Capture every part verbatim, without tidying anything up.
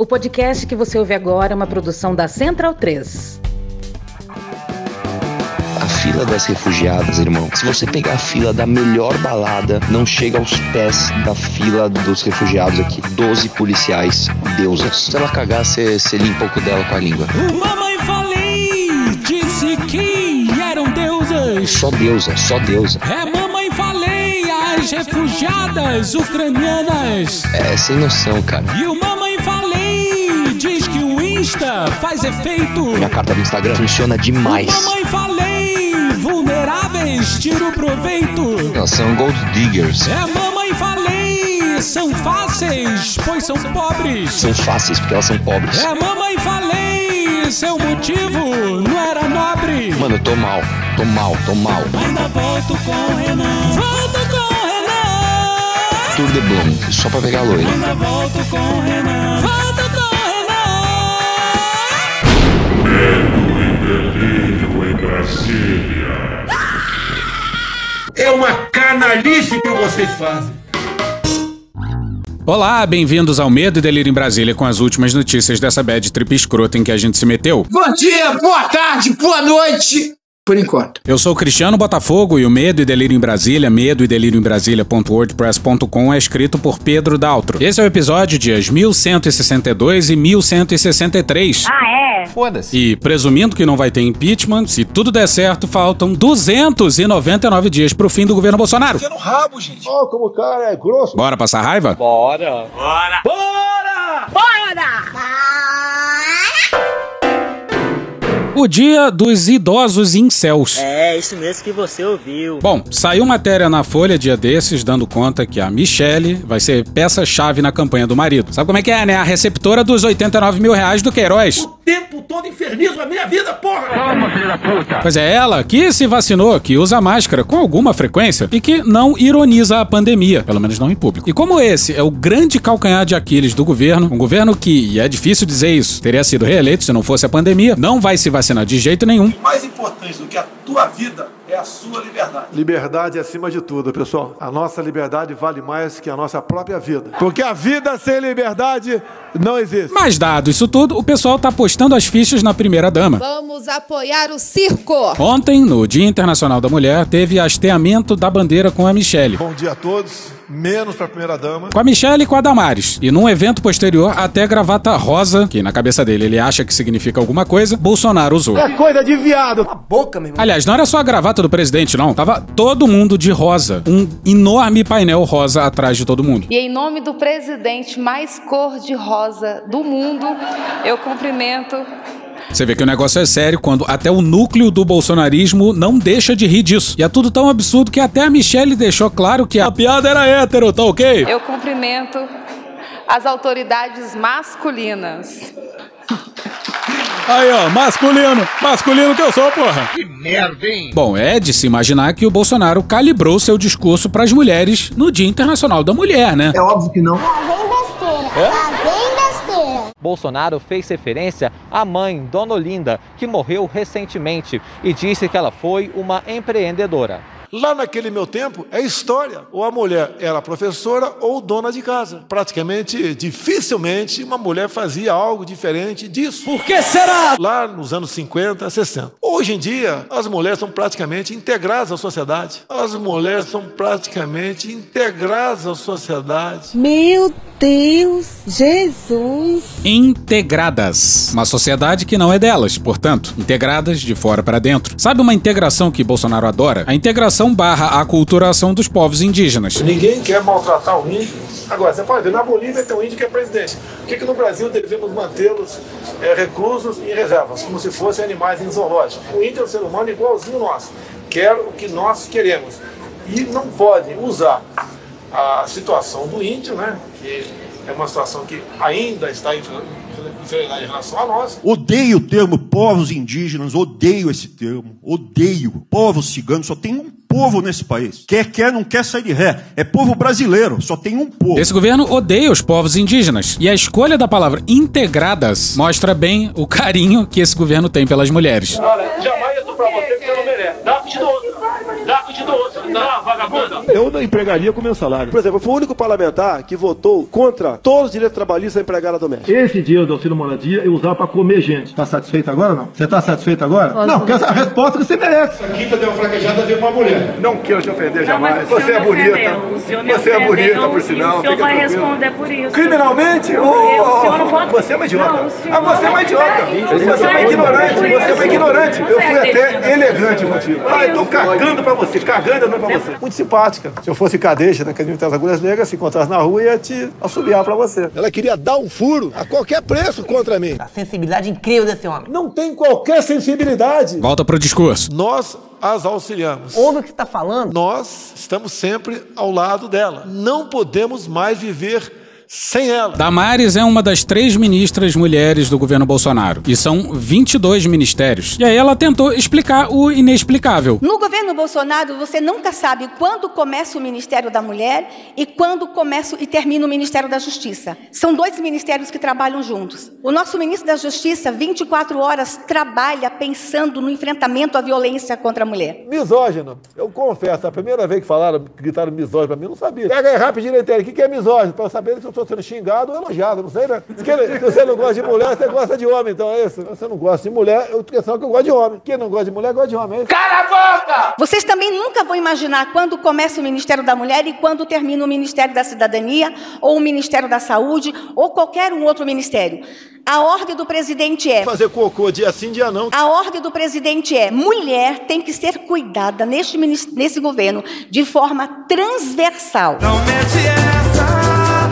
O podcast que você ouve agora é uma produção da Central três. A fila das refugiadas, irmão, se você pegar a fila da melhor balada, não chega aos pés da fila dos refugiados aqui. doze policiais, deusas. Se ela cagar, você limpa o cu dela com a língua. Mamãe Falei, disse que eram deusas. Só deusa, só deusa. É, Mamãe Falei, as refugiadas ucranianas. É, sem noção, cara. E o Mamãe Falei diz que o Insta faz efeito. Minha carta do Instagram funciona demais. O Mamãe Falei. Vulneráveis, tiro proveito. Elas são gold diggers. É, Mamãe Falei, são fáceis, pois são pobres. São fáceis porque elas são pobres. É, Mamãe Falei, seu motivo não era nobre. Mano, eu tô mal, tô mal, tô mal. Ainda volto com o Renan. Volto com o Renan. Tour de Bloom, só pra pegar a loira. Ainda volto com o Renan. Volto com o Renan. Medo e Delírio em Brasília. É uma canalice que vocês fazem. Olá, bem-vindos ao Medo e Delírio em Brasília com as últimas notícias dessa bad trip escrota em que a gente se meteu. Bom dia, boa tarde, boa noite. Por enquanto. Eu sou o Cristiano Botafogo e o Medo e Delírio em Brasília, medo e delírio em Brasília ponto wordpress ponto com é escrito por Pedro Daltro. Esse é o episódio dias mil cento e sessenta e dois e mil cento e sessenta e três. Ah, é? Foda-se. E presumindo que não vai ter impeachment, se tudo der certo, faltam duzentos e noventa e nove dias pro fim do governo Bolsonaro. Fica no rabo, gente. Ó, oh, como o cara é grosso. Bora passar raiva? Bora. Bora. Bora. Bora. O dia dos idosos incels. É, isso mesmo que você ouviu. Bom, saiu matéria na Folha dia desses, dando conta que a Michelle vai ser peça-chave na campanha do marido. Sabe como é que é, né? A receptora dos oitenta e nove mil reais do Queiroz. O tempo todo infernizo a minha vida, porra! Calma, filho da puta! Pois é, ela que se vacinou, que usa máscara com alguma frequência e que não ironiza a pandemia, pelo menos não em público. E como esse é o grande calcanhar de Aquiles do governo, um governo que, e é difícil dizer isso, teria sido reeleito se não fosse a pandemia, não vai se vacinar de jeito nenhum. O mais importante do que a tua vida é a sua liberdade. Liberdade acima de tudo, pessoal. A nossa liberdade vale mais que a nossa própria vida. Porque a vida sem liberdade não existe. Mas dado isso tudo, o pessoal tá apostando as fichas na primeira-dama. Vamos apoiar o circo! Ontem, no Dia Internacional da Mulher, teve hasteamento da bandeira com a Michelle. Bom dia a todos. Menos pra primeira-dama. Com a Michelle e com a Damares. E num evento posterior, até gravata rosa, que na cabeça dele ele acha que significa alguma coisa, Bolsonaro usou. É coisa de viado. A boca, meu irmão. Aliás, não era só a gravata do presidente, não. Tava todo mundo de rosa. Um enorme painel rosa atrás de todo mundo. E em nome do presidente mais cor-de-rosa do mundo, eu cumprimento... Você vê que o negócio é sério quando até o núcleo do bolsonarismo não deixa de rir disso. E é tudo tão absurdo que até a Michelle deixou claro que a, a piada era hétero, tá ok? Eu cumprimento as autoridades masculinas. Aí, ó, masculino, masculino que eu sou, porra. Que merda, hein? Bom, é de se imaginar que o Bolsonaro calibrou seu discurso pras mulheres no Dia Internacional da Mulher, né? É óbvio que não. Tá bem besteira, é? Tá bem besteira. Bolsonaro fez referência à mãe, Dona Olinda, que morreu recentemente e disse que ela foi uma empreendedora. Lá naquele meu tempo, é história. Ou a mulher era professora ou dona de casa. Praticamente, dificilmente, uma mulher fazia algo diferente disso. Por que será? Lá nos anos cinquenta, sessenta. Hoje em dia, as mulheres são praticamente integradas à sociedade. As mulheres são praticamente integradas à sociedade. Meu Deus, Jesus. Integradas. Uma sociedade que não é delas, portanto. Integradas de fora para dentro. Sabe uma integração que Bolsonaro adora? A integração barra a aculturação dos povos indígenas. Ninguém quer maltratar o índio. Agora, você pode ver, na Bolívia tem um índio que é presidente. Por que, que no Brasil devemos mantê-los é, reclusos em reservas, como se fossem animais em zoológico? O índio é um ser humano igualzinho nosso. Quer o que nós queremos. E não pode usar a situação do índio, né? Que é uma situação que ainda está em inferioridade em relação a nós. Odeio o termo povos indígenas, odeio esse termo, odeio. Povos ciganos, só tem um povo nesse país. Quer quer, não quer sair de ré. É povo brasileiro, só tem um povo. Esse governo odeia os povos indígenas. E a escolha da palavra integradas mostra bem o carinho que esse governo tem pelas mulheres. Olha, jamais eu tô pra você porque eu não mereço. Dá uma pedida outra. Saco de doce, não, vagabunda. Eu não empregaria com meu salário. Por exemplo, eu fui o único parlamentar que votou contra todos os direitos trabalhistas da empregada doméstica. Esse dinheiro do auxílio moradia eu usava pra comer gente. Tá satisfeito agora ou não? Você tá satisfeito agora? Nossa. Não, porque essa é a resposta que você merece. Essa quinta deu uma fraquejada, veio pra mulher. Não quero te ofender jamais. Você é bonita. Você é bonita, por sinal. O senhor vai responder por isso. Criminalmente? Você é uma idiota. Ah, você é uma idiota. Você é uma ignorante. Você é uma ignorante. Eu fui até elegante contigo. Ah, eu tô cagando pra você. Cagando andando pra você. Muito simpática. Se eu fosse cadeja na Academia das Agulhas Negras, se encontrasse na rua, ia te assobiar pra você. Ela queria dar um furo a qualquer preço contra mim. A sensibilidade incrível desse homem. Não tem qualquer sensibilidade. Volta pro discurso. Nós as auxiliamos. Ouve o que você tá falando? Nós estamos sempre ao lado dela. Não podemos mais viver sem ela. Damares é uma das três ministras mulheres do governo Bolsonaro. E são vinte e dois ministérios. E aí ela tentou explicar o inexplicável. No governo Bolsonaro, você nunca sabe quando começa o Ministério da Mulher e quando começa e termina o Ministério da Justiça. São dois ministérios que trabalham juntos. O nosso ministro da Justiça, vinte e quatro horas, trabalha pensando no enfrentamento à violência contra a mulher. Misógino. Eu confesso, a primeira vez que falaram, gritaram misógino pra mim, eu não sabia. Pega aí rapidinho na internet, o que é misógino? Pra eu saber que eu estou sendo xingado ou elogiado, não sei, né? Se você não gosta de mulher, você gosta de homem, então é isso. Se você não gosta de mulher, eu tenho a questão que eu gosto de homem. Quem não gosta de mulher, gosta de homem. É isso. Cala a boca! Vocês também nunca vão imaginar quando começa o Ministério da Mulher e quando termina o Ministério da Cidadania, ou o Ministério da Saúde, ou qualquer um outro ministério. A ordem do presidente é... Fazer cocô dia sim, dia não. A ordem do presidente é... Mulher tem que ser cuidada neste, nesse governo de forma transversal. Não mete essa...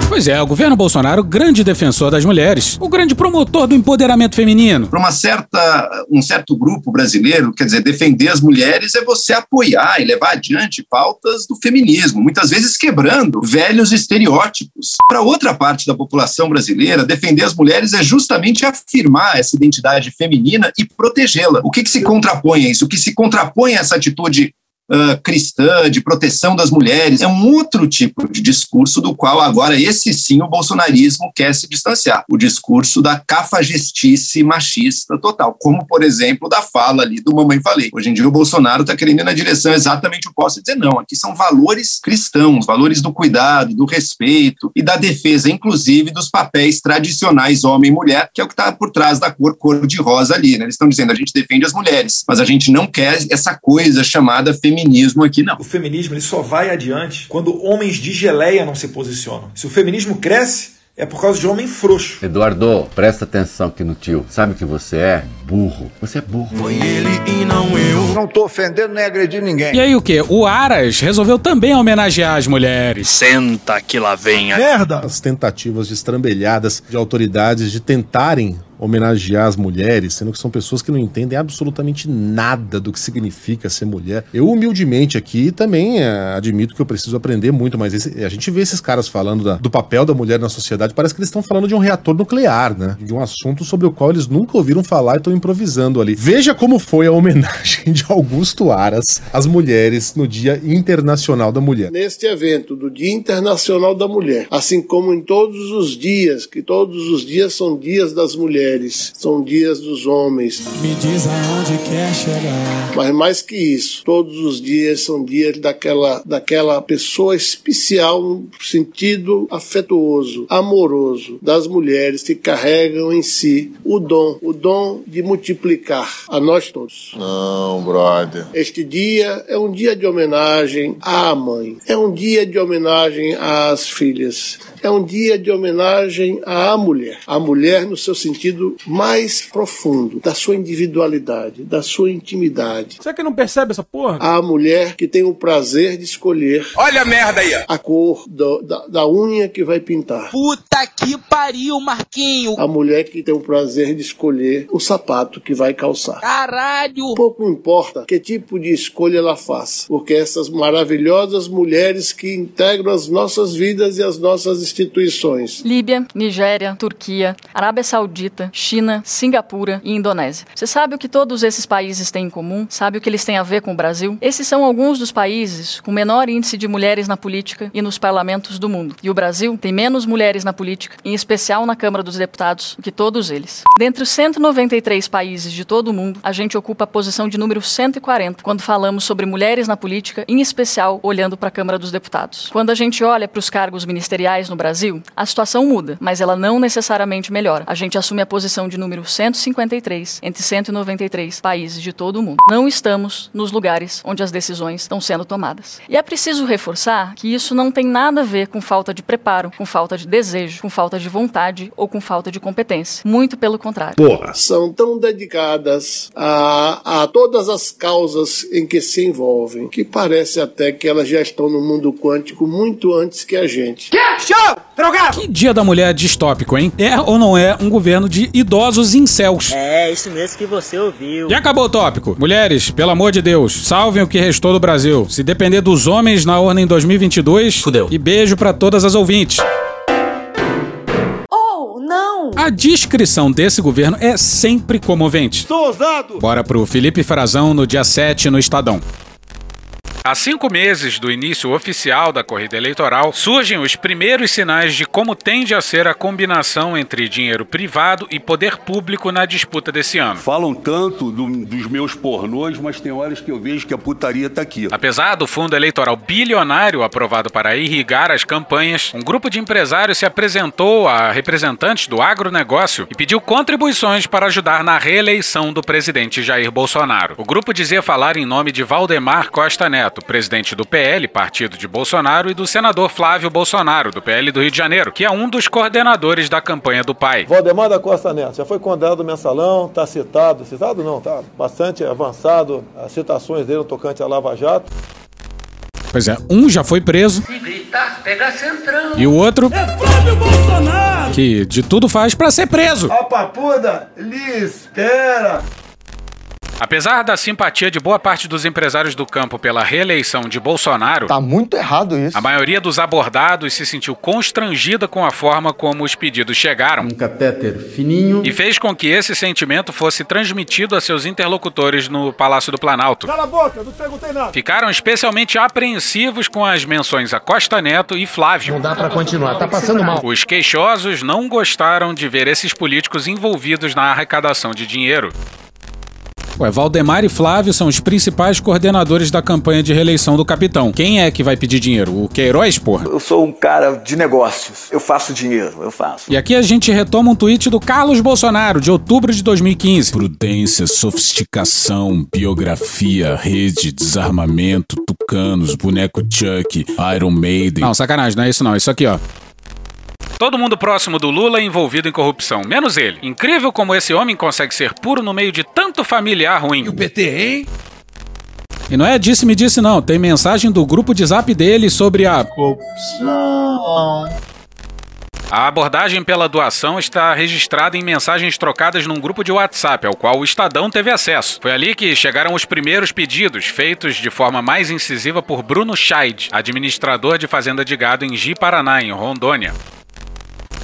Pois é, o governo Bolsonaro, grande defensor das mulheres, o grande promotor do empoderamento feminino. Para uma certa, um certo grupo brasileiro, quer dizer, defender as mulheres é você apoiar e levar adiante pautas do feminismo, muitas vezes quebrando velhos estereótipos. Para outra parte da população brasileira, defender as mulheres é justamente afirmar essa identidade feminina e protegê-la. O que, que se contrapõe a isso? O que se contrapõe a essa atitude Uh, cristã, de proteção das mulheres, é um outro tipo de discurso do qual agora esse sim o bolsonarismo quer se distanciar. O discurso da cafajestice machista total, como por exemplo da fala ali do Mamãe Falei. Hoje em dia o Bolsonaro está querendo ir na direção exatamente oposta e dizer não, aqui são valores cristãos, valores do cuidado, do respeito e da defesa inclusive dos papéis tradicionais homem e mulher, que é o que está por trás da cor cor-de-rosa ali, né? Eles estão dizendo a gente defende as mulheres, mas a gente não quer essa coisa chamada feminina. Feminismo aqui não. O feminismo ele só vai adiante quando homens de geleia não se posicionam. Se o feminismo cresce, é por causa de homem frouxo. Eduardo, presta atenção aqui no tio. Sabe que você é burro. Você é burro. Foi ele e não eu. Não tô ofendendo nem agredindo ninguém. E aí o quê? O Aras resolveu também homenagear as mulheres. Senta que lá vem a... Merda! As tentativas destrambelhadas de autoridades de tentarem homenagear as mulheres, sendo que são pessoas que não entendem absolutamente nada do que significa ser mulher. Eu humildemente aqui também é, admito que eu preciso aprender muito, mas esse, a gente vê esses caras falando da, do papel da mulher na sociedade, parece que eles estão falando de um reator nuclear, né? De um assunto sobre o qual eles nunca ouviram falar e estão improvisando ali. Veja como foi a homenagem de Augusto Aras às mulheres no Dia Internacional da Mulher. Neste evento do Dia Internacional da Mulher, assim como em todos os dias, que todos os dias são dias das mulheres, são dias dos homens. Me diz aonde quer chegar. Mas mais que isso, todos os dias são dias daquela, daquela pessoa especial no sentido afetuoso, amoroso, das mulheres que carregam em si o dom, o dom de multiplicar a nós todos. Não, brother. Este dia é um dia de homenagem à mãe, é um dia de homenagem às filhas, é um dia de homenagem à mulher. A mulher no seu sentido mais profundo, da sua individualidade, da sua intimidade. Será que não percebe essa porra? A mulher que tem o prazer de escolher... Olha a merda aí! A cor do, da, da unha que vai pintar. Puta que pariu, Marquinho! A mulher que tem o prazer de escolher o sapato que vai calçar. Caralho! Pouco importa que tipo de escolha ela faça, porque essas maravilhosas mulheres que integram as nossas vidas e as nossas instituições. Líbia, Nigéria, Turquia, Arábia Saudita, China, Singapura e Indonésia. Você sabe o que todos esses países têm em comum? Sabe o que eles têm a ver com o Brasil? Esses são alguns dos países com menor índice de mulheres na política e nos parlamentos do mundo. E o Brasil tem menos mulheres na política, em especial na Câmara dos Deputados, do que todos eles. Dentre os cento e noventa e três países de todo o mundo, a gente ocupa a posição de número cento e quarenta quando falamos sobre mulheres na política, em especial olhando para a Câmara dos Deputados. Quando a gente olha para os cargos ministeriais no Brasil, a situação muda, mas ela não necessariamente melhora. A gente assume a posição de número cento e cinquenta e três entre cento e noventa e três países de todo o mundo. Não estamos nos lugares onde as decisões estão sendo tomadas. E é preciso reforçar que isso não tem nada a ver com falta de preparo, com falta de desejo, com falta de vontade ou com falta de competência. Muito pelo contrário. Porra. São tão dedicadas a, a todas as causas em que se envolvem, que parece até que elas já estão no mundo quântico muito antes que a gente. Que show! Drogado! Que dia da mulher distópico, hein? É ou não é um governo de idosos incels? É, isso mesmo que você ouviu. E acabou o tópico. Mulheres, pelo amor de Deus, salvem o que restou do Brasil. Se depender dos homens na urna em dois mil e vinte e dois... Fudeu. E beijo pra todas as ouvintes. A descrição desse governo é sempre comovente. Estou ousado! Bora pro Felipe Frazão no dia sete no Estadão. Há cinco meses do início oficial da corrida eleitoral, surgem os primeiros sinais de como tende a ser a combinação entre dinheiro privado e poder público na disputa desse ano. Falam tanto do, dos meus pornôs, mas tem horas que eu vejo que a putaria tá aqui. Apesar do fundo eleitoral bilionário aprovado para irrigar as campanhas, um grupo de empresários se apresentou a representantes do agronegócio e pediu contribuições para ajudar na reeleição do presidente Jair Bolsonaro. O grupo dizia falar em nome de Valdemar Costa Neto, presidente do P L, partido de Bolsonaro, e do senador Flávio Bolsonaro, do P L do Rio de Janeiro, que é um dos coordenadores da campanha do pai. Valdemar da Costa Neto já foi condenado do Mensalão, está citado, citado não, tá bastante avançado as citações dele no tocante à Lava Jato. Pois é, um já foi preso e, gritar, pega Centrão. E o outro é Flávio Bolsonaro, que de tudo faz para ser preso. A papuda lhe espera. Apesar da simpatia de boa parte dos empresários do campo pela reeleição de Bolsonaro... Tá muito errado isso. A maioria dos abordados se sentiu constrangida com a forma como os pedidos chegaram. Um catéter fininho. E fez com que esse sentimento fosse transmitido a seus interlocutores no Palácio do Planalto. Cala a boca, não perguntei nada. Ficaram especialmente apreensivos com as menções a Costa Neto e Flávio. Não dá pra continuar, tá passando mal. Os queixosos não gostaram de ver esses políticos envolvidos na arrecadação de dinheiro. Ué, Valdemar e Flávio são os principais coordenadores da campanha de reeleição do capitão. Quem é que vai pedir dinheiro? O Queiroz, porra? Eu sou um cara de negócios. Eu faço dinheiro, eu faço. E aqui a gente retoma um tweet do Carlos Bolsonaro, de outubro de dois mil e quinze. Prudência, sofisticação, biografia, rede, desarmamento, tucanos, boneco Chuck, Iron Maiden... Não, sacanagem, não é isso não. É isso aqui, ó. Todo mundo próximo do Lula é envolvido em corrupção, menos ele. Incrível como esse homem consegue ser puro no meio de tanto familiar ruim. E o P T, hein? E não é disse-me disse não, tem mensagem do grupo de zap dele sobre a... corrupção... A abordagem pela doação está registrada em mensagens trocadas num grupo de WhatsApp, ao qual o Estadão teve acesso. Foi ali que chegaram os primeiros pedidos, feitos de forma mais incisiva por Bruno Scheid, administrador de fazenda de gado em Ji-Paraná, em Rondônia.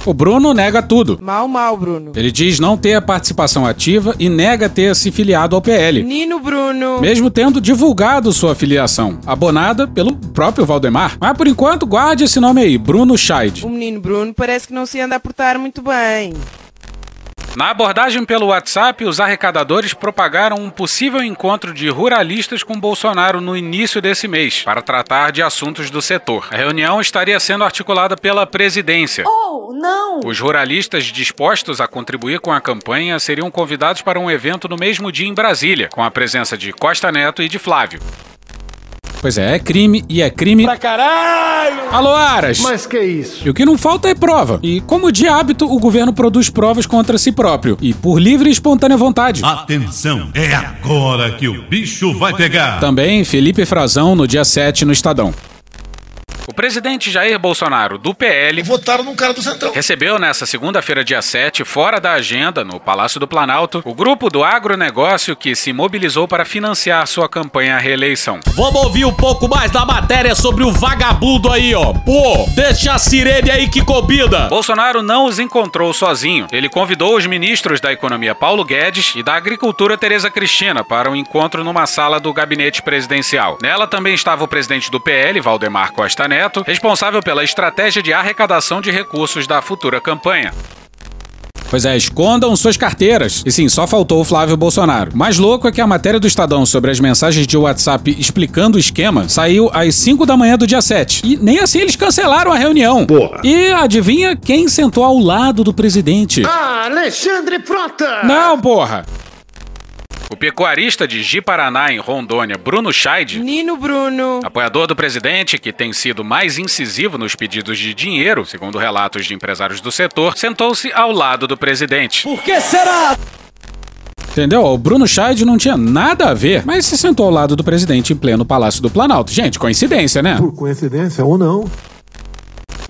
O Bruno nega tudo. Mal, mal, Bruno. Ele diz não ter a participação ativa e nega ter se filiado ao P L. Nino Bruno. Mesmo tendo divulgado sua filiação, abonada pelo próprio Valdemar. Mas por enquanto, guarde esse nome aí, Bruno Scheid. O menino Bruno parece que não se anda a portar muito bem. Na abordagem pelo WhatsApp, os arrecadadores propagaram um possível encontro de ruralistas com Bolsonaro no início desse mês, para tratar de assuntos do setor. A reunião estaria sendo articulada pela presidência. Oh, não! Os ruralistas dispostos a contribuir com a campanha seriam convidados para um evento no mesmo dia em Brasília, com a presença de Costa Neto e de Flávio. Pois é, é crime e é crime... pra caralho! Alô, Aras! Mas que isso? E o que não falta é prova. E como de hábito, o governo produz provas contra si próprio. E por livre e espontânea vontade. Atenção, é agora que o bicho vai pegar! Também Felipe Frazão no dia sete no Estadão. O presidente Jair Bolsonaro, do P L, votaram num cara do Centrão. Recebeu nessa segunda-feira, dia sete, fora da agenda, no Palácio do Planalto, o grupo do agronegócio que se mobilizou para financiar sua campanha à reeleição. Vamos ouvir um pouco mais da matéria sobre o vagabundo aí, ó. Pô, deixa a sirene aí que combina. Bolsonaro não os encontrou sozinho. Ele convidou os ministros da Economia Paulo Guedes e da Agricultura Tereza Cristina para um encontro numa sala do gabinete presidencial. Nela também estava o presidente do P L, Valdemar Costa Neto, responsável pela estratégia de arrecadação de recursos da futura campanha. Pois é, escondam suas carteiras. E sim, só faltou o Flávio Bolsonaro. Mais louco é que a matéria do Estadão sobre as mensagens de WhatsApp explicando o esquema saiu às cinco da manhã do dia sete. E nem assim eles cancelaram a reunião. Porra. E adivinha quem sentou ao lado do presidente? Ah, Alexandre Frota! Não, porra! O pecuarista de Ji-Paraná, em Rondônia, Bruno Scheid, Nino Bruno, apoiador do presidente, que tem sido mais incisivo nos pedidos de dinheiro, segundo relatos de empresários do setor, sentou-se ao lado do presidente. Por que será? Entendeu? O Bruno Scheid não tinha nada a ver, mas se sentou ao lado do presidente em pleno Palácio do Planalto. Gente, coincidência, né? Por coincidência ou não.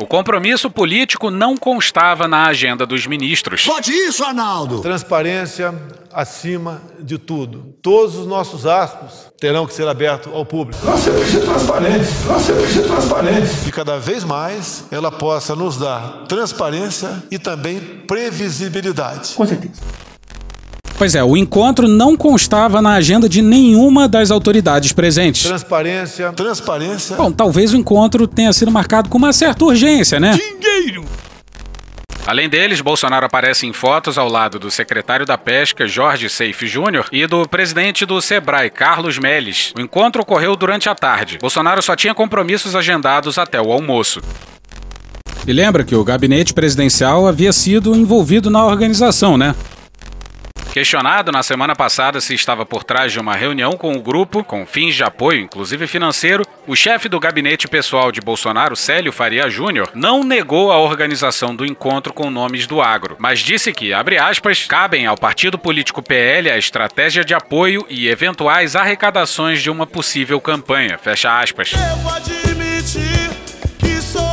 O compromisso político não constava na agenda dos ministros. Pode isso, Arnaldo! Transparência acima de tudo. Todos os nossos atos terão que ser abertos ao público. Nós temos que ser transparentes, nós temos que ser transparentes. E cada vez mais ela possa nos dar transparência e também previsibilidade. Com certeza. Pois é, o encontro não constava na agenda de nenhuma das autoridades presentes. Transparência, transparência. Bom, talvez o encontro tenha sido marcado com uma certa urgência, né? Dinheiro! Além deles, Bolsonaro aparece em fotos ao lado do secretário da Pesca, Jorge Seife Júnior, e do presidente do Sebrae, Carlos Melles. O encontro ocorreu durante a tarde. Bolsonaro só tinha compromissos agendados até o almoço. E lembra que o gabinete presidencial havia sido envolvido na organização, né? Questionado na semana passada se estava por trás de uma reunião com o grupo, com fins de apoio, inclusive financeiro, o chefe do gabinete pessoal de Bolsonaro, Célio Faria Júnior, não negou a organização do encontro com nomes do agro, mas disse que, abre aspas, cabem ao partido político P L a estratégia de apoio e eventuais arrecadações de uma possível campanha, fecha aspas. Eu admitir que sou...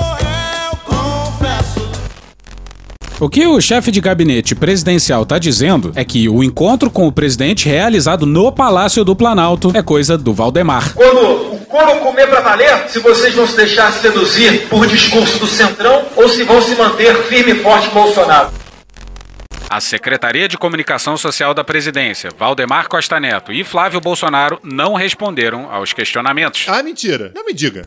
O que o chefe de gabinete presidencial tá dizendo é que o encontro com o presidente realizado no Palácio do Planalto é coisa do Valdemar. Quando o couro comer pra valer, se vocês vão se deixar seduzir por discurso do Centrão ou se vão se manter firme e forte Bolsonaro. A Secretaria de Comunicação Social da Presidência, Valdemar Costa Neto e Flávio Bolsonaro não responderam aos questionamentos. Ah, mentira. Não me diga.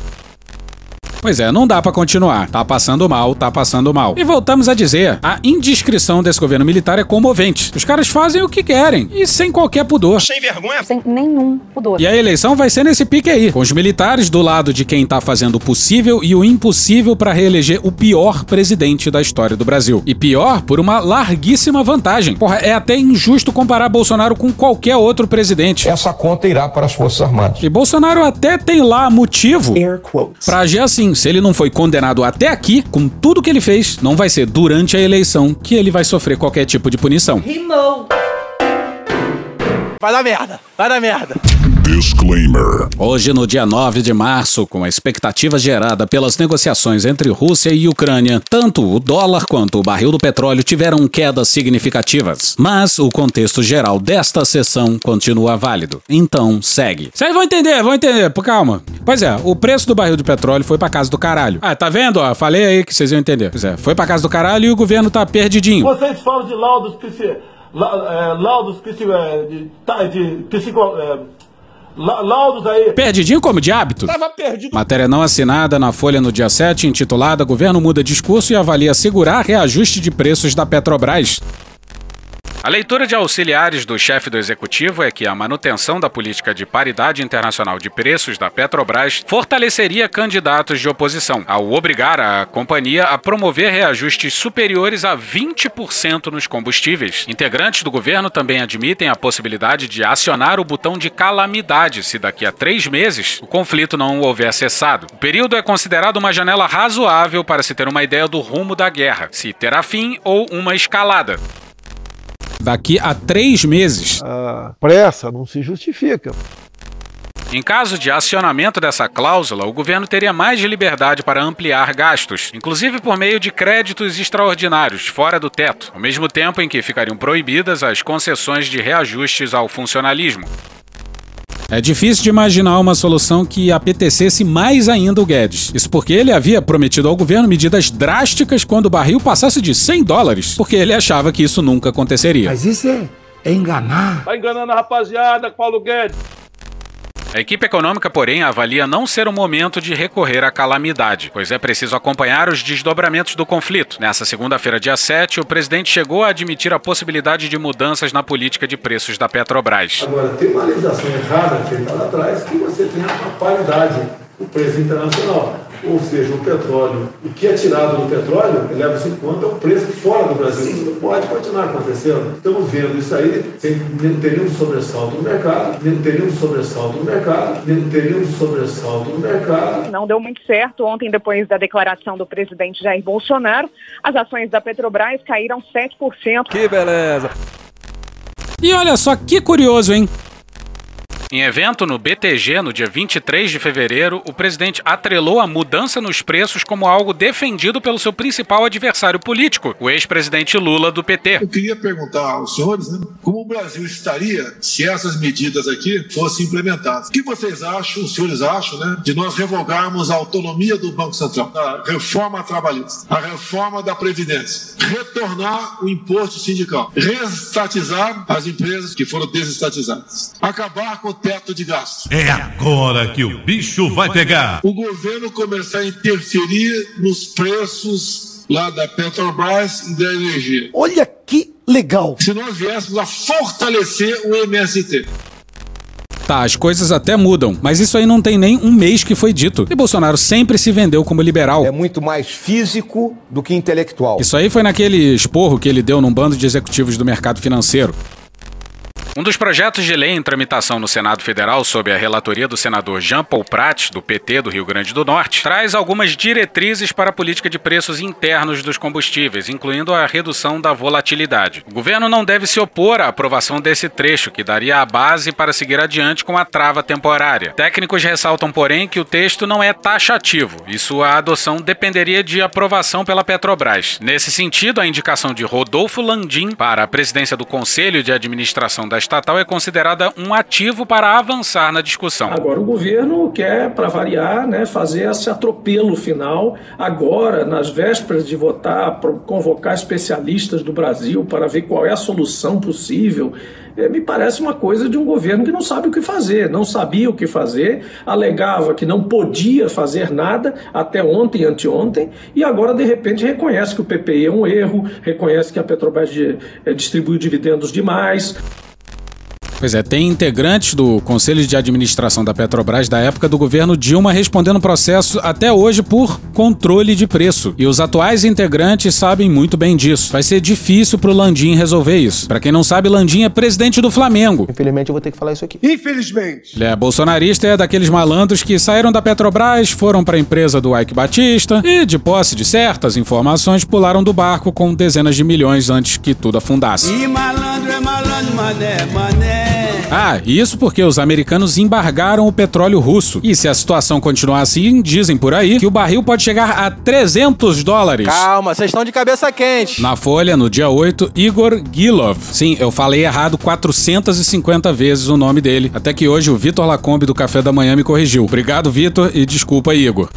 Pois é, não dá pra continuar. Tá passando mal, tá passando mal. E voltamos a dizer, a indiscrição desse governo militar é comovente. Os caras fazem o que querem, e sem qualquer pudor. Sem vergonha? Sem nenhum pudor. E a eleição vai ser nesse pique aí, com os militares do lado de quem tá fazendo o possível e o impossível pra reeleger o pior presidente da história do Brasil. E pior por uma larguíssima vantagem. Porra, é até injusto comparar Bolsonaro com qualquer outro presidente. Essa conta irá para as Forças Armadas. E Bolsonaro até tem lá motivo pra agir assim. Se ele não foi condenado até aqui, com tudo que ele fez, não vai ser durante a eleição que ele vai sofrer qualquer tipo de punição. Rimou. Vai dar merda, vai dar merda. Disclaimer. Hoje, no dia nove de março, com a expectativa gerada pelas negociações entre Rússia e Ucrânia, tanto o dólar quanto o barril do petróleo tiveram quedas significativas. Mas o contexto geral desta sessão continua válido. Então, segue. Vocês vão entender, vão entender. Pô, calma. Pois é, o preço do barril do petróleo foi pra casa do caralho. Ah, tá vendo? Ó, falei aí que vocês iam entender. Pois é, foi pra casa do caralho e o governo tá perdidinho. Vocês falam de laudos que se... La, é, laudos que se... É, de, de, que se é, Laudos aí. Perdidinho como de hábito? Tava perdido. Matéria não assinada na Folha no dia sete, intitulada Governo muda discurso e avalia segurar reajuste de preços da Petrobras. A leitura de auxiliares do chefe do executivo é que a manutenção da política de paridade internacional de preços da Petrobras fortaleceria candidatos de oposição, ao obrigar a companhia a promover reajustes superiores a vinte por cento nos combustíveis. Integrantes do governo também admitem a possibilidade de acionar o botão de calamidade se daqui a três meses o conflito não houver cessado. O período é considerado uma janela razoável para se ter uma ideia do rumo da guerra, se terá fim ou uma escalada. Daqui a três meses. A pressa não se justifica. Em caso de acionamento dessa cláusula, o governo teria mais de liberdade para ampliar gastos, inclusive por meio de créditos extraordinários, fora do teto, ao mesmo tempo em que ficariam proibidas as concessões de reajustes ao funcionalismo. É difícil de imaginar uma solução que apetecesse mais ainda o Guedes. Isso porque ele havia prometido ao governo medidas drásticas quando o barril passasse de cem dólares, porque ele achava que isso nunca aconteceria. Mas isso é, é enganar. Tá enganando a rapaziada, Paulo Guedes. A equipe econômica, porém, avalia não ser o momento de recorrer à calamidade, pois é preciso acompanhar os desdobramentos do conflito. Nessa segunda-feira, dia sete, o presidente chegou a admitir a possibilidade de mudanças na política de preços da Petrobras. Agora, tem uma legislação errada feita lá atrás que você tem a paridade, o preço internacional. Ou seja, o petróleo, o que é tirado do petróleo, leva-se em conta o preço fora do Brasil. Isso não pode continuar acontecendo. Estamos vendo isso aí, sem ter nenhum sobressalto no mercado, nem ter nenhum sobressalto no mercado, nem ter nenhum sobressalto no mercado. Não deu muito certo. Ontem, depois da declaração do presidente Jair Bolsonaro, as ações da Petrobras caíram sete por cento. Que beleza! E olha só que curioso, hein? Em evento no B T G, no dia vinte e três de fevereiro, o presidente atrelou a mudança nos preços como algo defendido pelo seu principal adversário político, o ex-presidente Lula do P T. Eu queria perguntar aos senhores, né, como o Brasil estaria se essas medidas aqui fossem implementadas. O que vocês acham, os senhores acham, né, de nós revogarmos a autonomia do Banco Central, a reforma trabalhista, a reforma da Previdência, retornar o imposto sindical, reestatizar as empresas que foram desestatizadas, acabar com teto de gastos. É agora que o bicho vai pegar. O governo começar a interferir nos preços lá da Petrobras e da energia. Olha que legal. Se nós viéssemos a fortalecer o M S T. Tá, as coisas até mudam, mas isso aí não tem nem um mês que foi dito. E Bolsonaro sempre se vendeu como liberal. É muito mais físico do que intelectual. Isso aí foi naquele esporro que ele deu num bando de executivos do mercado financeiro. Um dos projetos de lei em tramitação no Senado Federal, sob a relatoria do senador Jean Paul Prat, do P T do Rio Grande do Norte, traz algumas diretrizes para a política de preços internos dos combustíveis, incluindo a redução da volatilidade. O governo não deve se opor à aprovação desse trecho, que daria a base para seguir adiante com a trava temporária. Técnicos ressaltam, porém, que o texto não é taxativo e sua adoção dependeria de aprovação pela Petrobras. Nesse sentido, a indicação de Rodolfo Landim para a presidência do Conselho de Administração da estatal é considerada um ativo para avançar na discussão. Agora, o governo quer, para variar, né, fazer esse atropelo final, agora, nas vésperas de votar, convocar especialistas do Brasil para ver qual é a solução possível. Me parece uma coisa de um governo que não sabe o que fazer, não sabia o que fazer, alegava que não podia fazer nada até ontem e anteontem, e agora, de repente, reconhece que o P P I é um erro, reconhece que a Petrobras distribuiu dividendos demais. Pois é, tem integrantes do Conselho de Administração da Petrobras da época do governo Dilma respondendo o processo até hoje por controle de preço. E os atuais integrantes sabem muito bem disso. Vai ser difícil pro Landim resolver isso. Pra quem não sabe, Landim é presidente do Flamengo. Infelizmente eu vou ter que falar isso aqui. Infelizmente! Ele é bolsonarista e é daqueles malandros que saíram da Petrobras, foram pra empresa do Ike Batista e, de posse de certas informações, pularam do barco com dezenas de milhões antes que tudo afundasse. E malandro é malandro, mané, mané. Ah, isso porque os americanos embargaram o petróleo russo. E se a situação continuar assim, dizem por aí que o barril pode chegar a trezentos dólares. Calma, vocês estão de cabeça quente. Na Folha, no dia oito, Igor Gilov. Sim, eu falei errado quatrocentas e cinquenta vezes o nome dele. Até que hoje o Vitor Lacombe do Café da Manhã me corrigiu. Obrigado, Vitor, e desculpa, Igor.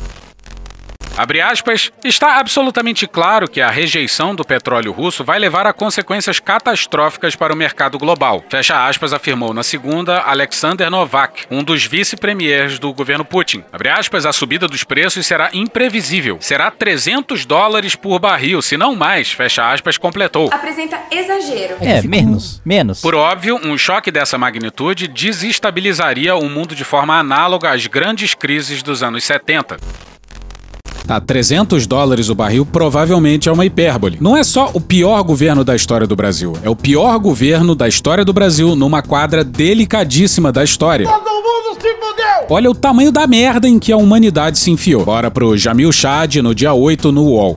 Abre aspas, está absolutamente claro que a rejeição do petróleo russo vai levar a consequências catastróficas para o mercado global. Fecha aspas, afirmou na segunda Alexander Novak, um dos vice-premiers do governo Putin. Abre aspas, a subida dos preços será imprevisível. Será trezentos dólares por barril, se não mais, fecha aspas, completou. Apresenta exagero. É, menos, menos. Por óbvio, um choque dessa magnitude desestabilizaria o mundo de forma análoga às grandes crises dos anos setenta. Tá, trezentos dólares o barril provavelmente é uma hipérbole. Não é só o pior governo da história do Brasil. É o pior governo da história do Brasil numa quadra delicadíssima da história. Todo mundo se fudeu! Olha o tamanho da merda em que a humanidade se enfiou. Bora pro Jamil Chad no dia oito no U O L.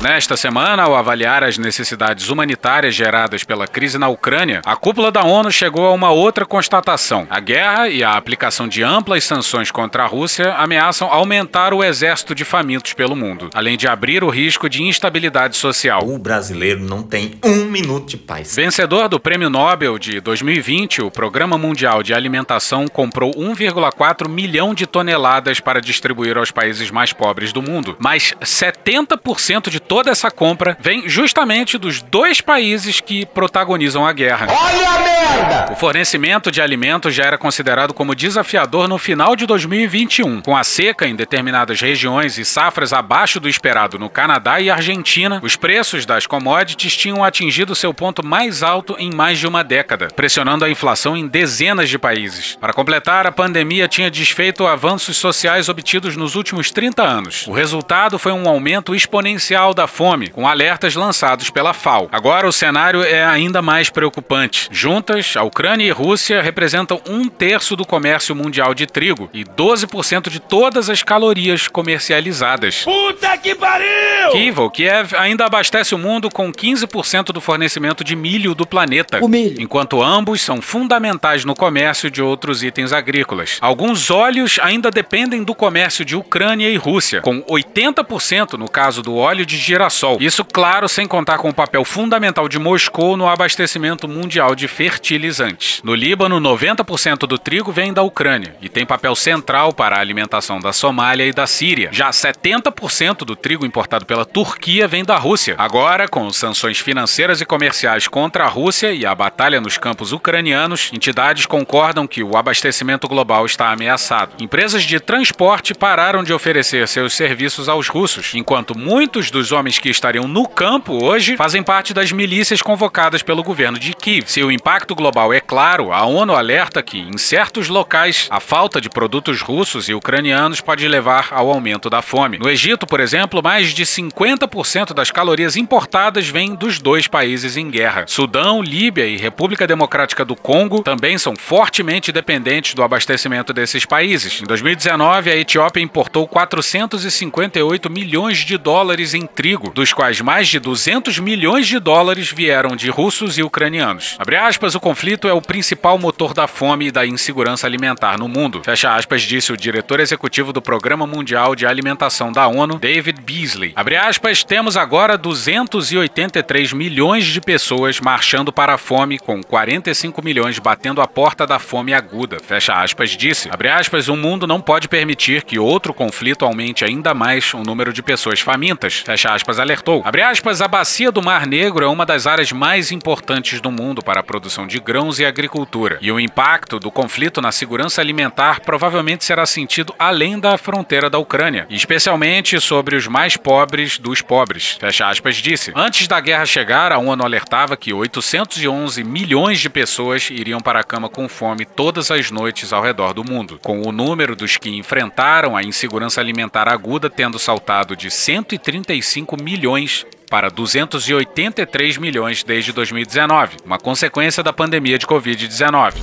Nesta semana, ao avaliar as necessidades humanitárias geradas pela crise na Ucrânia, a cúpula da ONU chegou a uma outra constatação. A guerra e a aplicação de amplas sanções contra a Rússia ameaçam aumentar o exército de famintos pelo mundo, além de abrir o risco de instabilidade social. O brasileiro não tem um minuto de paz. Vencedor do Prêmio Nobel de dois mil e vinte, o Programa Mundial de Alimentação comprou um vírgula quatro milhão de toneladas para distribuir aos países mais pobres do mundo. Mas setenta por cento de toda essa compra vem justamente dos dois países que protagonizam a guerra. Olha a merda! O fornecimento de alimentos já era considerado como desafiador no final de dois mil e vinte e um. Com a seca em determinadas regiões e safras abaixo do esperado no Canadá e Argentina, os preços das commodities tinham atingido seu ponto mais alto em mais de uma década, pressionando a inflação em dezenas de países. Para completar, a pandemia tinha desfeito avanços sociais obtidos nos últimos trinta anos. O resultado foi um aumento exponencial da fome, com alertas lançados pela FAO. Agora o cenário é ainda mais preocupante. Juntas, a Ucrânia e a Rússia representam um terço do comércio mundial de trigo e doze por cento de todas as calorias comercializadas. Puta que pariu! Kiev, Kiev ainda abastece o mundo com quinze por cento do fornecimento de milho do planeta, o milho. Enquanto ambos são fundamentais no comércio de outros itens agrícolas. Alguns óleos ainda dependem do comércio de Ucrânia e Rússia, com oitenta por cento no caso do óleo de girassol. Isso, claro, sem contar com o papel fundamental de Moscou no abastecimento mundial de fertilizantes. No Líbano, noventa por cento do trigo vem da Ucrânia e tem papel central para a alimentação da Somália e da Síria. Já setenta por cento do trigo importado pela Turquia vem da Rússia. Agora, com sanções financeiras e comerciais contra a Rússia e a batalha nos campos ucranianos, entidades concordam que o abastecimento global está ameaçado. Empresas de transporte pararam de oferecer seus serviços aos russos, enquanto muitos dos homens que estariam no campo hoje fazem parte das milícias convocadas pelo governo de Kiev. Se o impacto global é claro, a ONU alerta que, em certos locais, a falta de produtos russos e ucranianos pode levar ao aumento da fome. No Egito, por exemplo, mais de cinquenta por cento das calorias importadas vêm dos dois países em guerra. Sudão, Líbia e República Democrática do Congo também são fortemente dependentes do abastecimento desses países. Em dois mil e dezenove, a Etiópia importou quatrocentos e cinquenta e oito milhões de dólares em trigo, dos quais mais de duzentos milhões de dólares vieram de russos e ucranianos. Abre aspas, o conflito é o principal motor da fome e da insegurança alimentar no mundo. Fecha aspas, disse o diretor executivo do Programa Mundial de Alimentação da ONU, David Beasley. Abre aspas, temos agora duzentos e oitenta e três milhões de pessoas marchando para a fome, com quarenta e cinco milhões batendo a porta da fome aguda. Fecha aspas, disse. Abre aspas, o mundo não pode permitir que outro conflito aumente ainda mais o número de pessoas famintas. Fecha aspas, alertou. Abre aspas, a bacia do Mar Negro é uma das áreas mais importantes do mundo para a produção de grãos e agricultura, e o impacto do conflito na segurança alimentar provavelmente será sentido além da fronteira da Ucrânia, especialmente sobre os mais pobres dos pobres. Fecha aspas, disse. Antes da guerra chegar, a ONU alertava que oitocentos e onze milhões de pessoas iriam para a cama com fome todas as noites ao redor do mundo, com o número dos que enfrentaram a insegurança alimentar aguda tendo saltado de cento e trinta e cinco milhões para duzentos e oitenta e três milhões desde dois mil e dezenove, uma consequência da pandemia de covid dezenove.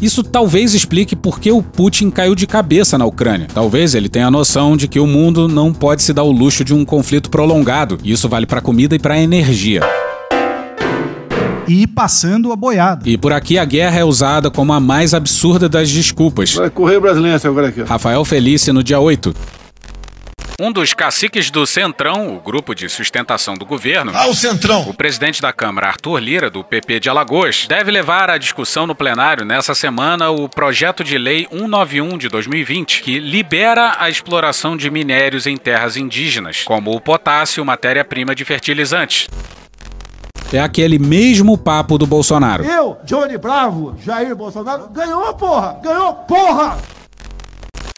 Isso talvez explique por que o Putin caiu de cabeça na Ucrânia. Talvez ele tenha a noção de que o mundo não pode se dar o luxo de um conflito prolongado, e isso vale para comida e para energia. E passando a boiada. E por aqui a guerra é usada como a mais absurda das desculpas. Vai correr brasileiro agora aqui. Rafael Felice no dia oito. Um dos caciques do Centrão, o grupo de sustentação do governo, ah, o Centrão, o presidente da Câmara, Arthur Lira, do P P de Alagoas, deve levar à discussão no plenário nessa semana o projeto de lei cento e noventa e um de dois mil e vinte, que libera a exploração de minérios em terras indígenas, como o potássio, matéria-prima de fertilizantes. É aquele mesmo papo do Bolsonaro. Eu, Johnny Bravo, Jair Bolsonaro, ganhou, porra! Ganhou, porra!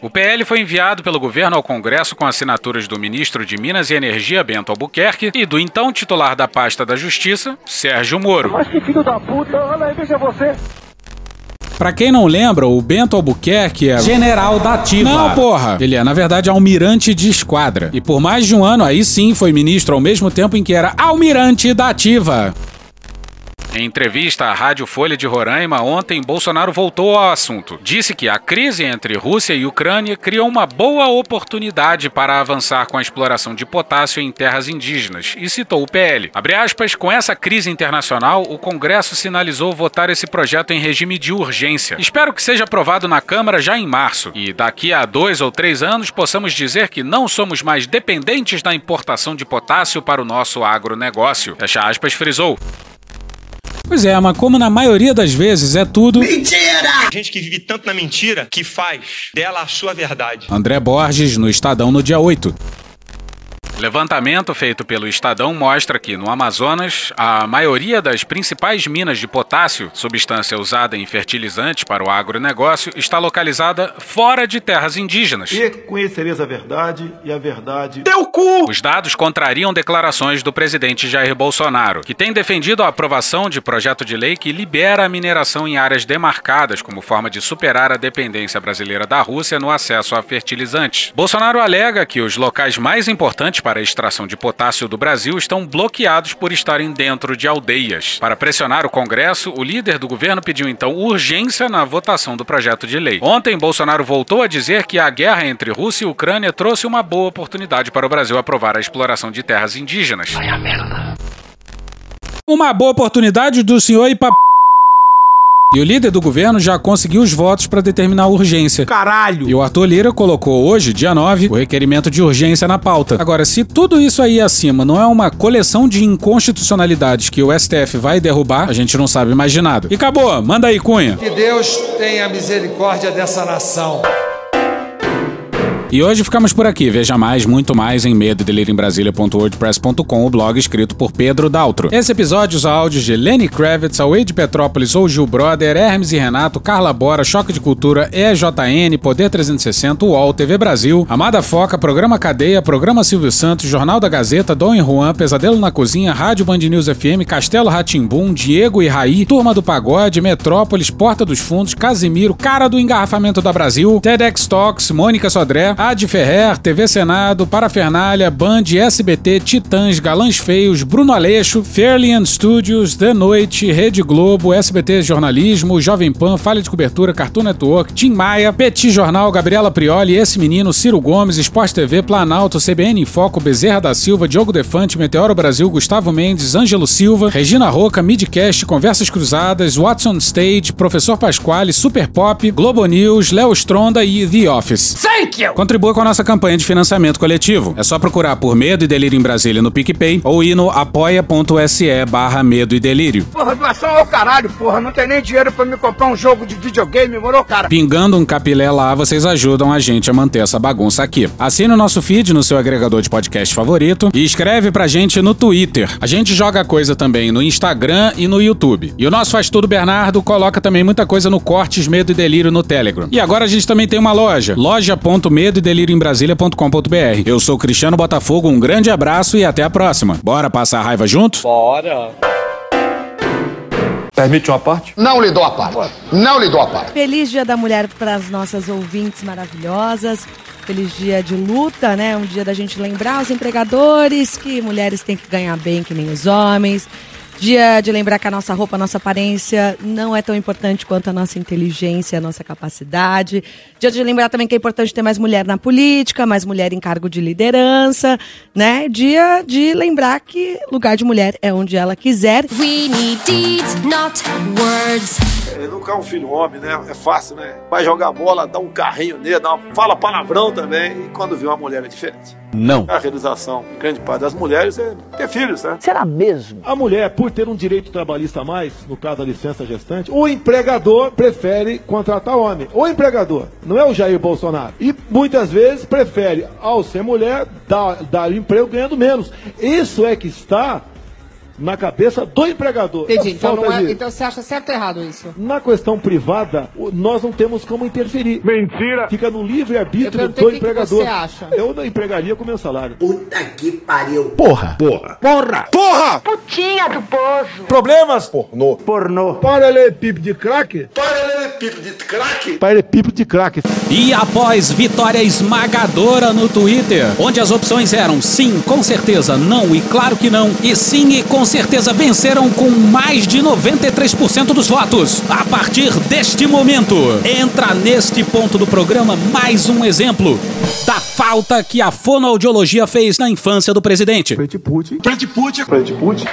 O P L foi enviado pelo governo ao Congresso com assinaturas do ministro de Minas e Energia, Bento Albuquerque, e do então titular da pasta da Justiça, Sérgio Moro. Mas que filho da puta, olha aí, veja você. Pra quem não lembra, o Bento Albuquerque é... general da ativa. Não, porra! Ele é, na verdade, almirante de esquadra. E por mais de um ano, aí sim, foi ministro ao mesmo tempo em que era almirante da ativa. Em entrevista à Rádio Folha de Roraima, ontem, Bolsonaro voltou ao assunto. Disse que a crise entre Rússia e Ucrânia cria uma boa oportunidade para avançar com a exploração de potássio em terras indígenas e citou o P L. Abre aspas, com essa crise internacional, o Congresso sinalizou votar esse projeto em regime de urgência. Espero que seja aprovado na Câmara já em março e daqui a dois ou três anos possamos dizer que não somos mais dependentes da importação de potássio para o nosso agronegócio. Fecha aspas, frisou. Pois é, mas como na maioria das vezes é tudo... mentira! Gente que vive tanto na mentira que faz dela a sua verdade. André Borges, no Estadão, no dia oito. Levantamento feito pelo Estadão mostra que, no Amazonas, a maioria das principais minas de potássio, substância usada em fertilizantes para o agronegócio, está localizada fora de terras indígenas. E conhecereis a verdade, e a verdade... teu cu! Os dados contrariam declarações do presidente Jair Bolsonaro, que tem defendido a aprovação de projeto de lei que libera a mineração em áreas demarcadas como forma de superar a dependência brasileira da Rússia no acesso a fertilizantes. Bolsonaro alega que os locais mais importantes para a extração de potássio do Brasil estão bloqueados por estarem dentro de aldeias. Para pressionar o Congresso, o líder do governo pediu então urgência na votação do projeto de lei. Ontem, Bolsonaro voltou a dizer que a guerra entre Rússia e Ucrânia trouxe uma boa oportunidade para o Brasil aprovar a exploração de terras indígenas. Vai a merda. Uma boa oportunidade do senhor ir pra... E o líder do governo já conseguiu os votos para determinar a urgência. Caralho! E o Arthur Lira colocou hoje, dia nove, o requerimento de urgência na pauta. Agora, se tudo isso aí acima não é uma coleção de inconstitucionalidades que o S T F vai derrubar, a gente não sabe mais de nada. E acabou, manda aí, Cunha. Que Deus tenha misericórdia dessa nação. E hoje ficamos por aqui. Veja mais, muito mais em medo e delírio em brasília ponto wordpress ponto com, o blog escrito por Pedro Daltro. Esse episódio usa áudios de Lenny Kravitz, Away de Petrópolis ou Gil Brother, Hermes e Renato, Carla Bora, Choque de Cultura, E J N, Poder trezentos e sessenta, U O L, T V Brasil, Amada Foca, Programa Cadeia, Programa Silvio Santos, Jornal da Gazeta, Dom e Juan, Pesadelo na Cozinha, Rádio Band News F M, Castelo Rá-Tim-Bum, Diego e Raí, Turma do Pagode, Metrópolis, Porta dos Fundos, Casimiro, Cara do Engarrafamento da Brasil, TEDx Talks, Mônica Sodré, Ad Ferrer, T V Senado, Parafernália, Band, S B T, Titãs, Galãs Feios, Bruno Aleixo, Fairlian Studios, The Noite, Rede Globo, S B T Jornalismo, Jovem Pan, Falha de Cobertura, Cartoon Network, Tim Maia, Petit Jornal, Gabriela Prioli, Esse Menino, Ciro Gomes, Esporte T V, Planalto, C B N em Foco, Bezerra da Silva, Diogo Defante, Meteoro Brasil, Gustavo Mendes, Ângelo Silva, Regina Roca, Midcast, Conversas Cruzadas, Watson State, Professor Pasquale, Super Pop, Globo News, Léo Stronda e The Office. Thank you! Contribua com a nossa campanha de financiamento coletivo. É só procurar por Medo e Delírio em Brasília no PicPay ou ir no apoia.se barra Medo e Delírio. Porra, doação ao caralho, porra. Não tem nem dinheiro pra me comprar um jogo de videogame, moro, cara? Pingando um capilé lá, vocês ajudam a gente a manter essa bagunça aqui. Assine o nosso feed no seu agregador de podcast favorito e escreve pra gente no Twitter. A gente joga coisa também no Instagram e no YouTube. E o nosso Faz Tudo Bernardo coloca também muita coisa no Cortes Medo e Delírio no Telegram. E agora a gente também tem uma loja. loja ponto medo e delírio em Brasília ponto com ponto br. Eu sou Cristiano Botafogo, um grande abraço e até a próxima. Bora passar a raiva junto? Bora! Permite uma parte? Não lhe dou a parte. Bora. Não lhe dou a parte. Feliz Dia da Mulher para as nossas ouvintes maravilhosas. Feliz dia de luta, né? Um dia da gente lembrar os empregadores que mulheres têm que ganhar bem que nem os homens. Dia de lembrar que a nossa roupa, a nossa aparência não é tão importante quanto a nossa inteligência, a nossa capacidade. Dia de lembrar também que é importante ter mais mulher na política, mais mulher em cargo de liderança, né? Dia de lembrar que lugar de mulher é onde ela quiser. We need deeds, not words. É, educar um filho homem, né? É fácil, né? Vai jogar bola, dá um carrinho nele, dá uma... fala palavrão também. E quando vê uma mulher é diferente. Não. A realização, grande parte das mulheres, é ter filhos, né? Será mesmo? A mulher, por ter um direito trabalhista a mais, no caso da licença gestante, o empregador prefere contratar homem. O empregador, não é o Jair Bolsonaro. E muitas vezes prefere, ao ser mulher, dar, dar emprego ganhando menos. Isso é que está na cabeça do empregador. Entendi. Então, não é, então você acha certo ou errado isso? Na questão privada, nós não temos como interferir. Mentira! Fica no livre-arbítrio do que empregador. Que você acha? Eu não empregaria com meu salário. Puta que pariu. Porra! Porra! Porra! Porra! Putinha do poço! Problemas? Pornô. Pornô. Paralelepípedo de crack? Paralelepípedo. pipo de craque? Pai de pipo de craque. E após vitória esmagadora no Twitter, onde as opções eram sim, com certeza, não e claro que não, e sim e com certeza venceram com mais de noventa e três por cento dos votos. A partir deste momento, entra neste ponto do programa mais um exemplo da falta que a fonoaudiologia fez na infância do presidente. Frente Putin. Frente Putin. Frente Putin.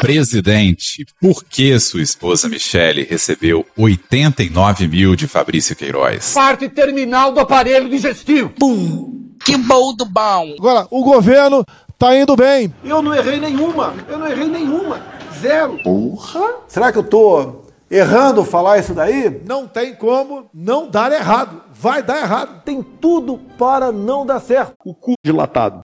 Presidente, por que sua esposa Michelle recebeu oitenta e nove mil de Fabrício Queiroz? Parte terminal do aparelho digestivo. Bum! Que bom do bom. Agora, o governo tá indo bem. Eu não errei nenhuma. Eu não errei nenhuma. Zero. Porra. Será que eu tô errando falar isso daí? Não tem como não dar errado. Vai dar errado. Tem tudo para não dar certo. O cu dilatado.